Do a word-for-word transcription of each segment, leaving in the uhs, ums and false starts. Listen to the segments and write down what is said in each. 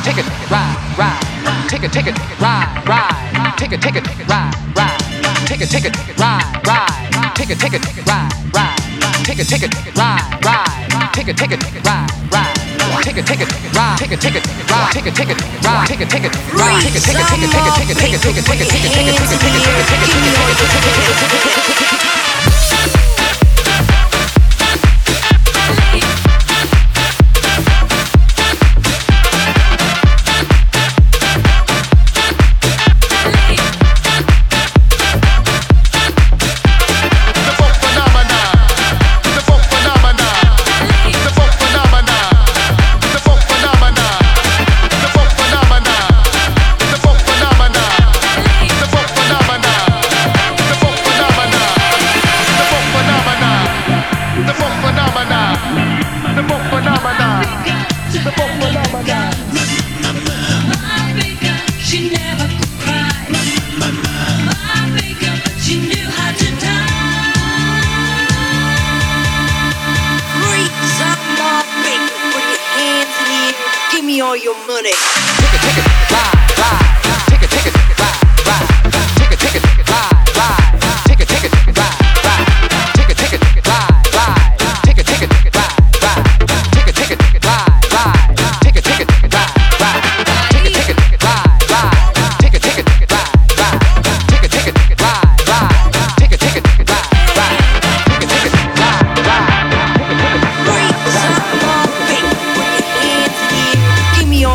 take a take a ride ride take a take a ride ride take a take a ride ride take a take a ride ride take a take a ride ride take a take a ride ride take a take a ride ride take a take a ride take a take a ride take a take a ride take a take a ride take a take a take a take a take a take a take a take a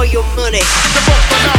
your money.